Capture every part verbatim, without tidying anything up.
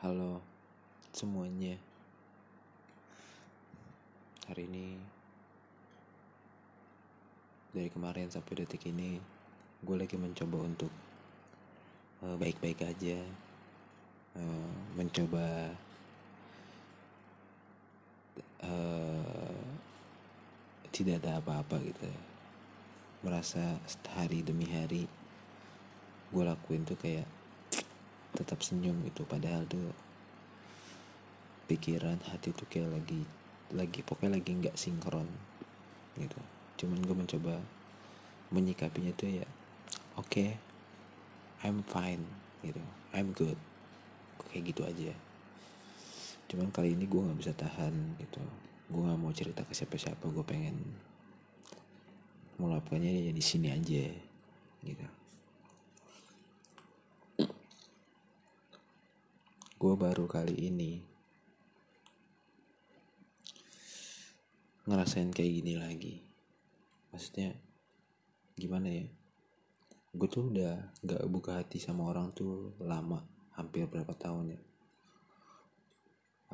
Halo semuanya, hari ini dari kemarin sampai detik ini gue lagi mencoba untuk uh, baik-baik aja, uh, mencoba uh, tidak ada apa-apa gitu, merasa hari demi hari gue lakuin tuh kayak tetap senyum gitu, padahal tuh pikiran hati tuh kayak lagi lagi pokoknya lagi nggak sinkron gitu. Cuman gue mencoba menyikapinya tuh ya oke, okay, I'm fine gitu, I'm good, kayak gitu aja. Cuman kali ini gue nggak bisa tahan gitu, gue nggak mau cerita ke siapa-siapa, gue pengen melakukannya ya di sini aja gitu. Gue baru kali ini ngerasain kayak gini lagi. Maksudnya gimana ya, gue tuh udah gak buka hati sama orang tuh lama, hampir berapa tahun ya,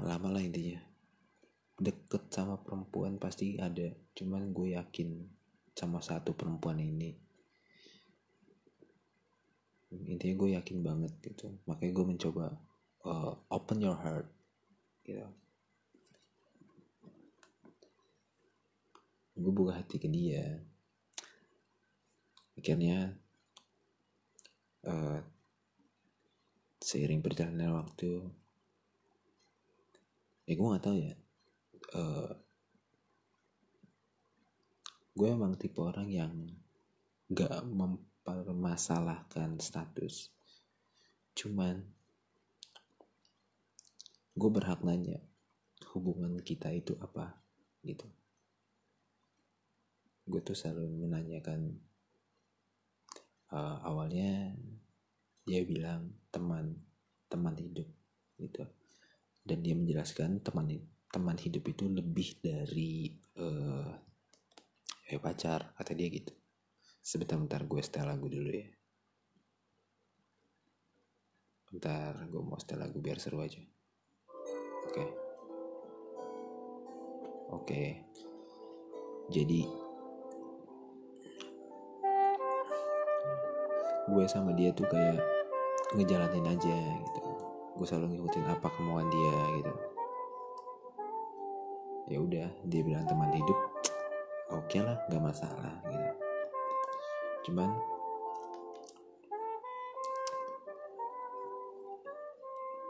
lama lah intinya. Deket sama perempuan pasti ada, cuman gue yakin sama satu perempuan ini, intinya gue yakin banget gitu. Makanya gue mencoba Uh, open your heart gitu. Gue buka hati ke dia, akhirnya uh, seiring berjalannya waktu ya gue nggak tahu ya, uh, gue emang tipe orang yang nggak mempermasalahkan status, cuman gue berhak nanya hubungan kita itu apa gitu. Gue tuh selalu menanyakan, uh, awalnya dia bilang teman teman hidup gitu, dan dia menjelaskan teman teman hidup itu lebih dari uh, eh pacar, kata dia gitu. Sebentar-bentar gue setel lagu dulu ya, bentar gue mau setel lagu biar seru aja. Oke, okay. Oke, okay. Jadi gue sama dia tuh kayak ngejalanin aja gitu. Gue selalu ngikutin apa kemauan dia gitu. Ya udah, dia bilang teman hidup, oke okay lah, nggak masalah gitu. Cuman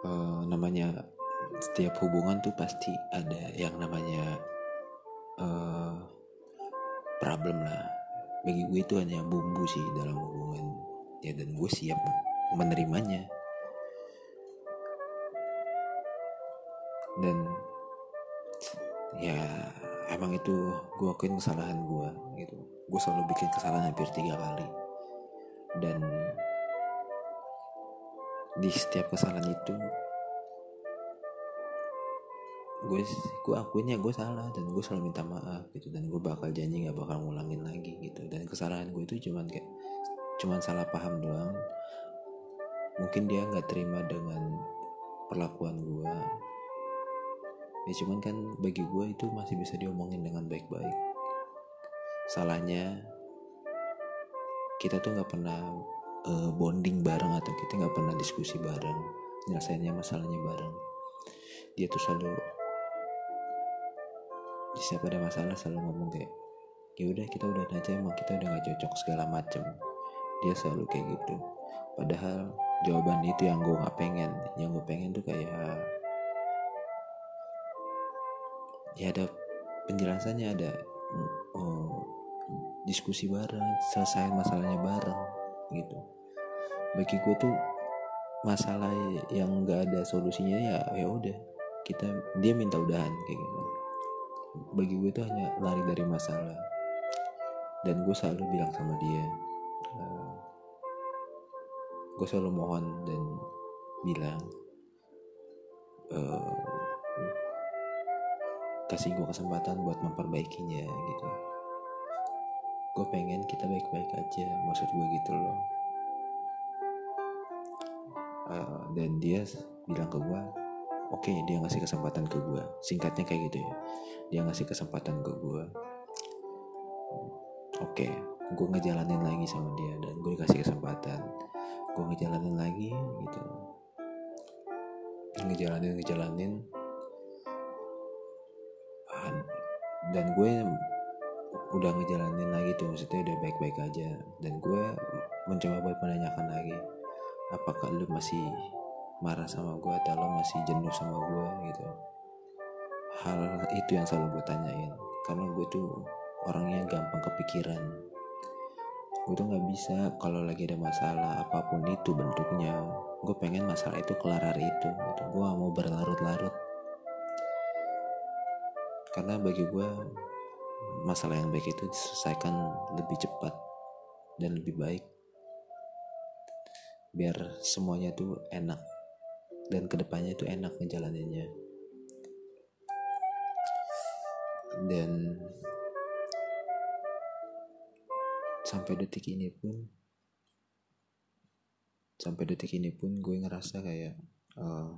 uh, namanya setiap hubungan tuh pasti ada yang namanya uh, problem lah. Bagi gue itu hanya bumbu sih dalam hubungan ya, dan gue siap menerimanya. Dan ya emang itu gue akuin kesalahan gue gitu. Gue selalu bikin kesalahan hampir tiga kali, dan di setiap kesalahan itu gue gue akuinnya gue salah, dan gue selalu minta maaf gitu, dan gue bakal janji nggak bakal ngulangin lagi gitu. Dan kesalahan gue itu cuman kayak cuman salah paham doang, mungkin dia nggak terima dengan perlakuan gue ya, cuman kan bagi gue itu masih bisa diomongin dengan baik-baik. Salahnya kita tuh nggak pernah uh, bonding bareng, atau kita nggak pernah diskusi bareng, nyelesainnya masalahnya bareng. Dia tuh selalu siapa ada masalah selalu ngomong kayak ya udah kita udah aja, emang kita udah nggak cocok segala macem. Dia selalu kayak gitu, padahal jawaban itu yang gue nggak pengen. Yang gue pengen tuh kayak ya ada penjelasannya, ada oh, diskusi bareng, selesai masalahnya bareng gitu. Bagi gue tuh masalah yang nggak ada solusinya ya ya udah kita dia minta udahan kayak gitu. Bagi gue itu hanya lari dari masalah, dan gue selalu bilang sama dia, uh, gue selalu mohon dan bilang, uh, kasih gue kesempatan buat memperbaikinya gitu. Gue pengen kita baik-baik aja, maksud gue gitu loh. Uh, dan dia bilang ke gue, oke, okay, dia ngasih kesempatan ke gue. Singkatnya kayak gitu ya, dia ngasih kesempatan ke gue. Oke, okay, gue ngejalanin lagi sama dia, dan gue dikasih kesempatan, gue ngejalanin lagi gitu, ngejalanin ngejalanin, dan gue udah ngejalanin lagi tuh, maksudnya udah baik-baik aja, dan gue mencoba buat menanyakan lagi, apakah lu masih marah sama gue atau lo masih jenuh sama gue gitu. Hal itu yang selalu gue tanyain, karena gue tuh orangnya gampang kepikiran. Gue tuh nggak bisa kalau lagi ada masalah apapun itu bentuknya, gue pengen masalah itu kelar hari itu gitu. Gue nggak mau berlarut-larut, karena bagi gue masalah yang baik itu diselesaikan lebih cepat dan lebih baik, biar semuanya tuh enak dan kedepannya itu enak ngejalaninnya. Dan sampai detik ini pun sampai detik ini pun gue ngerasa kayak uh,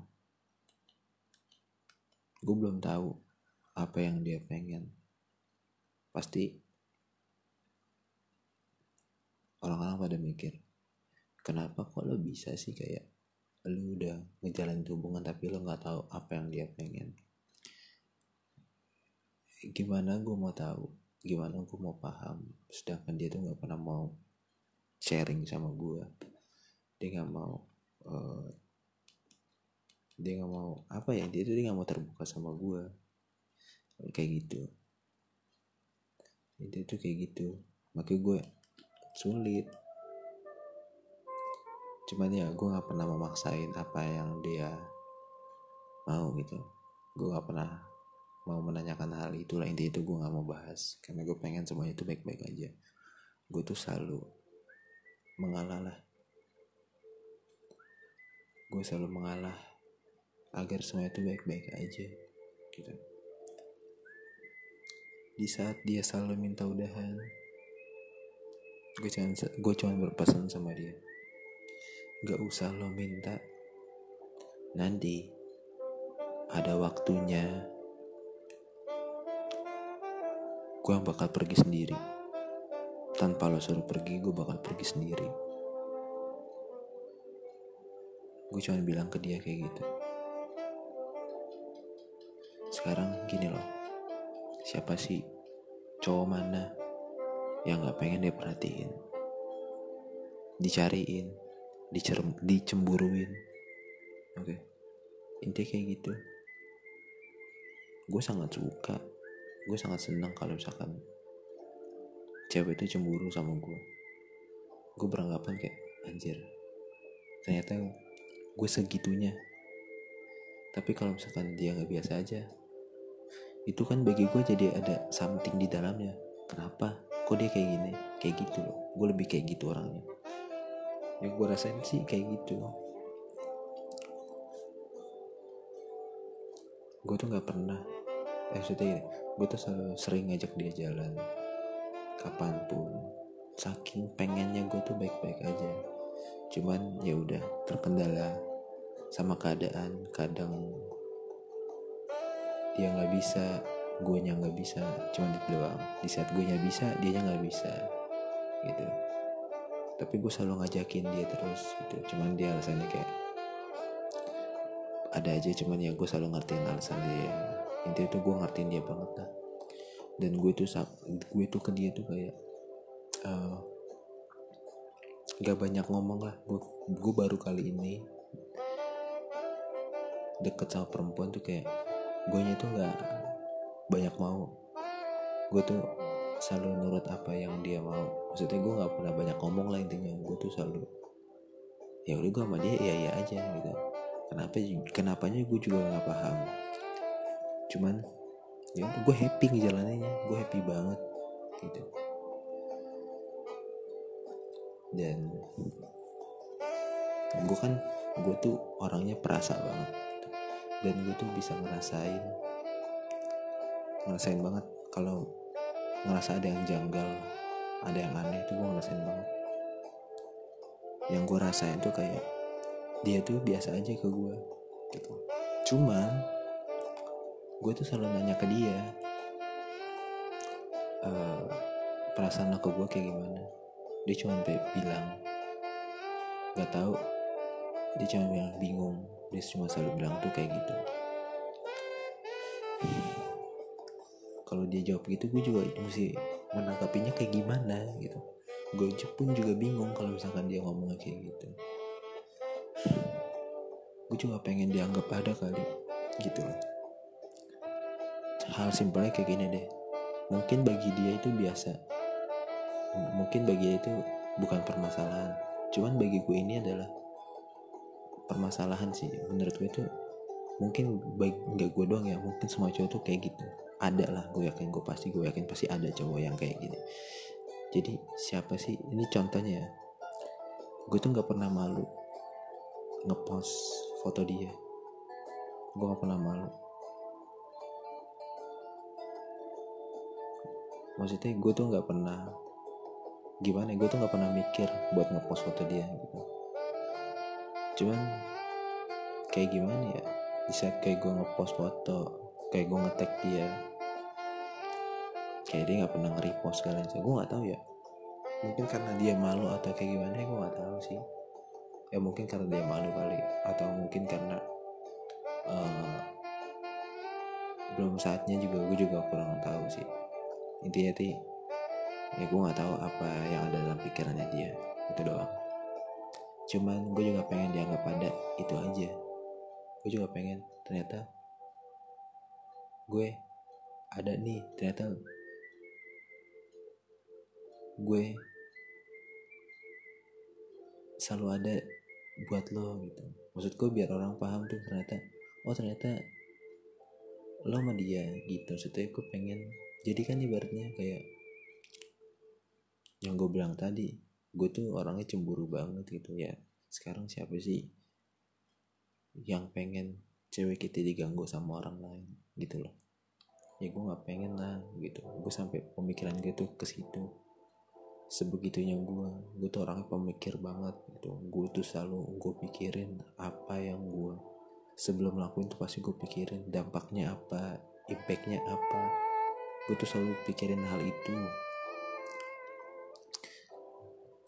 gue belum tahu apa yang dia pengen. Pasti orang-orang pada mikir, kenapa kok lo bisa sih kayak lu udah ngejalanin hubungan tapi lu nggak tahu apa yang dia pengen. Gimana gue mau tahu? Gimana gue mau paham? Sedangkan dia tuh nggak pernah mau sharing sama gue. Dia nggak mau, uh, dia nggak mau apa ya? Dia tuh dia nggak mau terbuka sama gue. Kayak gitu. Dia tuh kayak gitu. Makanya gue sulit. Cuman ya gue gak pernah memaksain apa yang dia mau gitu. Gue gak pernah mau menanyakan hal itu lah. Intinya itu gue gak mau bahas, karena gue pengen semuanya itu baik-baik aja. Gue tuh selalu mengalah lah. Gue selalu mengalah agar semuanya itu baik-baik aja gitu. Di saat dia selalu minta udahan, Gue cuman, gue cuman berpesan sama dia, gak usah lo minta, nanti ada waktunya gue bakal pergi sendiri. Tanpa lo suruh pergi, gue bakal pergi sendiri. Gue cuma bilang ke dia kayak gitu. Sekarang gini loh, siapa sih cowok mana yang gak pengen dia perhatiin, dicariin, Dicer- dicemburuin. Oke, okay. Intinya kayak gitu. Gue sangat suka, gue sangat senang kalau misalkan cewek itu cemburu sama gue. Gue beranggapan kayak, anjir, ternyata gue segitunya. Tapi kalau misalkan dia gak biasa aja, itu kan bagi gue jadi ada something di dalamnya. Kenapa? Kok dia kayak gini? Kayak gitu loh. Gue lebih kayak gitu orangnya. Yang gue rasain sih kayak gitu. Gue tuh gak pernah Eh maksudnya gue tuh selalu sering ngajak dia jalan kapanpun, saking pengennya gue tuh baik-baik aja. Cuman ya udah, terkendala sama keadaan. Kadang dia gak bisa, gue nya gak bisa. Cuman itu doang. Di saat gue nya bisa, dia nya gak bisa gitu. Tapi gue selalu ngajakin dia terus gitu. Cuman dia alasannya kayak ada aja. Cuman ya gue selalu ngertiin alasan dia. Intinya tuh gue ngertiin dia banget lah. Dan gue tuh gue tuh ke dia tuh kayak uh, gak banyak ngomong lah. Gue, gue baru kali ini deket sama perempuan tuh kayak gue nya tuh gak banyak mau. Gue tuh selalu nurut apa yang dia mau. Maksudnya gue nggak pernah banyak ngomong lah intinya. Gue tuh selalu ya udah, gue sama dia iya iya aja gitu. Kenapa kenapanya gue juga nggak paham. Cuman ya udah, gue happy ngejalaninnya, gue happy banget gitu. Dan gue kan gue tuh orangnya perasa banget gitu. Dan gue tuh bisa ngerasain ngerasain banget kalau ngerasa ada yang janggal, ada yang aneh, itu gue ngerasain banget. Yang gue rasain tuh kayak dia tuh biasa aja ke gue, gitu. Cuman gue tuh selalu nanya ke dia, e, perasaan lo ke gue kayak gimana. Dia cuma bilang nggak tahu, dia cuma bilang bingung, dia cuma selalu bilang tuh kayak gitu. Kalau dia jawab gitu, gue juga mesti menanggapinya kayak gimana gitu. Gue pun juga bingung kalau misalkan dia ngomongnya kayak gitu. Gue juga pengen dianggap ada kali gitu loh. Hal simpelnya kayak gini deh, mungkin bagi dia itu biasa, mungkin bagi dia itu bukan permasalahan. Cuman bagi gue ini adalah permasalahan sih. Menurut gue itu mungkin bagi, gak gue doang ya, mungkin semua cowok tuh kayak gitu. Ada lah, gue yakin, gue pasti gue yakin pasti ada cowok yang kayak gini. Jadi siapa sih ini contohnya ya, gue tuh gak pernah malu ngepost foto dia. Gue gak pernah malu. Maksudnya gue tuh gak pernah, gimana, gue tuh gak pernah mikir buat ngepost foto dia gitu. Cuman kayak gimana ya, di saat kayak gue ngepost foto, kayak gue nge-tag dia, kayak dia gak pernah nge-repost kalian. Gue gak tahu ya, mungkin karena dia malu atau kayak gimana, gue gak tahu sih. Ya mungkin karena dia malu kali, atau mungkin karena uh, belum saatnya juga, gue juga kurang tahu sih. Intinya sih ya gue nggak tahu apa yang ada dalam pikirannya dia, itu doang. Cuman gue juga pengen dianggap ada, itu aja. Gue juga pengen ternyata gue ada nih, ternyata gue selalu ada buat lo gitu. Maksud gue biar orang paham tuh ternyata, oh ternyata lo sama dia gitu. Maksudnya gue pengen, jadi kan ibaratnya kayak yang gue bilang tadi, gue tuh orangnya cemburu banget gitu ya. Sekarang siapa sih yang pengen cewek kita diganggu sama orang lain gitu loh. Ya gue gak pengen lah gitu. Gue sampai pemikiran gue tuh kesitu. Sebegitunya gue, gue tuh orangnya pemikir banget gitu. Gue tuh selalu gue pikirin apa yang gue sebelum lakuin tuh pasti gue pikirin dampaknya apa, impactnya apa. Gue tuh selalu pikirin hal itu.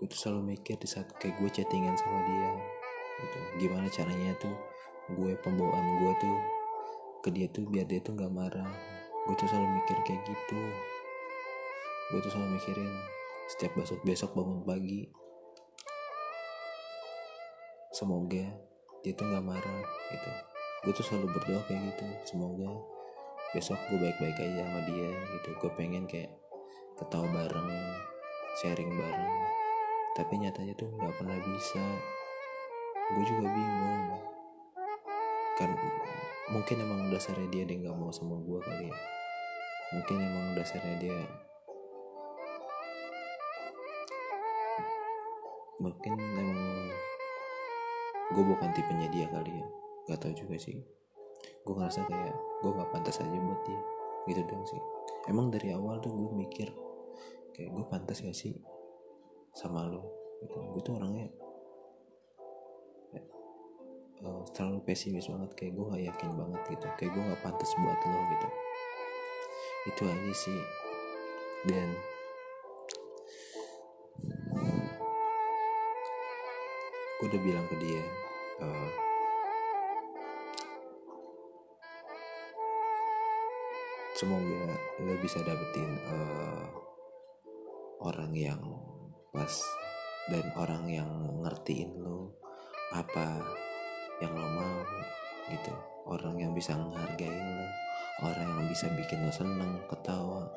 Gue tuh selalu mikir di saat kayak gue chattingan sama dia gitu, gimana caranya tuh gue, pembawaan gue tuh ke dia tuh biar dia tuh gak marah. Gue tuh selalu mikir kayak gitu. Gue tuh selalu mikirin setiap besok-besok bangun pagi, semoga dia tuh gak marah gitu. Gue tuh selalu berdoa kayak gitu, semoga besok gue baik-baik aja sama dia gitu. Gue pengen kayak ketawa bareng, sharing bareng, tapi nyatanya tuh nggak pernah bisa. Gue juga bingung kan, mungkin emang dasarnya dia dia nggak mau sama gue kali ya. Mungkin emang dasarnya dia, mungkin emang gue bukan tipenya dia kali ya. Nggak tahu juga sih, gue ngerasa kayak gue nggak pantas aja buat dia gitu dong sih. Emang dari awal tuh gue mikir kayak gue pantas gak sih sama lo gitu. Gue tuh orangnya uh, terlalu pesimis banget, kayak gue gak yakin banget gitu, kayak gue gak pantas buat lo gitu. Itu aja sih. Dan gue udah bilang ke dia, uh, semoga lo bisa dapetin uh, orang yang pas dan orang yang ngertiin lo apa yang lo mau gitu. Orang yang bisa ngehargain lo, orang yang bisa bikin lo seneng, ketawa,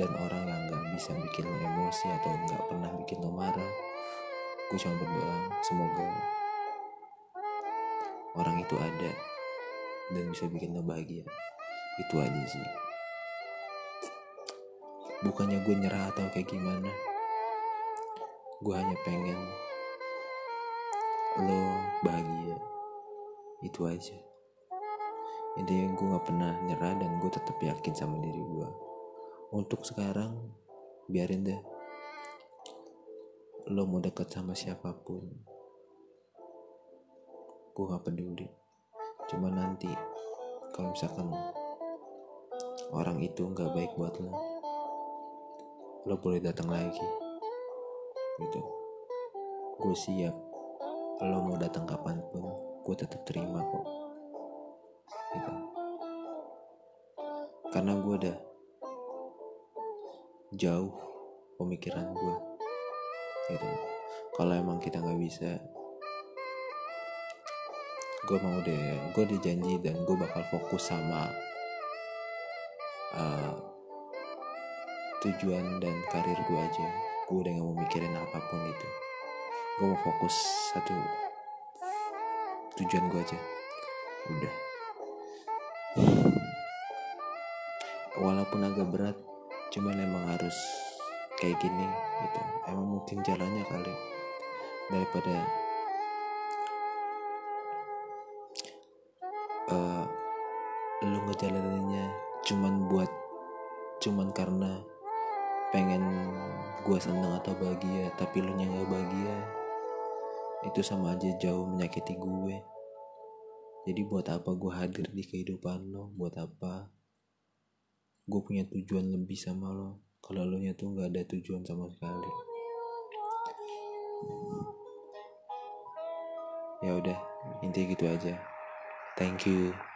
dan orang yang gak bisa bikin lo emosi atau gak pernah bikin lo marah. Gue cuma berdoa semoga orang itu ada dan bisa bikin lo bahagia. Itu aja sih. Bukannya gue nyerah atau kayak gimana, gue hanya pengen lo bahagia. Itu aja. Intinya gue gak pernah nyerah dan gue tetap yakin sama diri gue. Untuk sekarang biarin deh lo mau deket sama siapapun, gue gak peduli. Cuma nanti kalau misalkan orang itu gak baik buat lo, lo boleh datang lagi gitu. Gue siap, lo mau datang kapanpun gue tetap terima kok gitu. Karena gue udah jauh pemikiran gue gitu. Kalau emang kita gak bisa, gue mau deh, gue dijanji dan gue bakal fokus sama Uh, tujuan dan karir gue aja. Gue udah gak mau mikirin apapun itu. Gue mau fokus satu tujuan gue aja. Udah. Walaupun agak berat, cuman emang harus kayak gini gitu. Emang mungkin jalannya kali. Daripada uh, lu ngejalaninnya cuman buat cuman karena pengen gue senang atau bahagia, tapi lu nya gak bahagia, itu sama aja jauh menyakiti gue. Jadi buat apa gue hadir di kehidupan lo? Buat apa gue punya tujuan lebih sama lo kalau lo nya tuh gak ada tujuan sama sekali? Ya udah, intinya gitu aja. Thank you.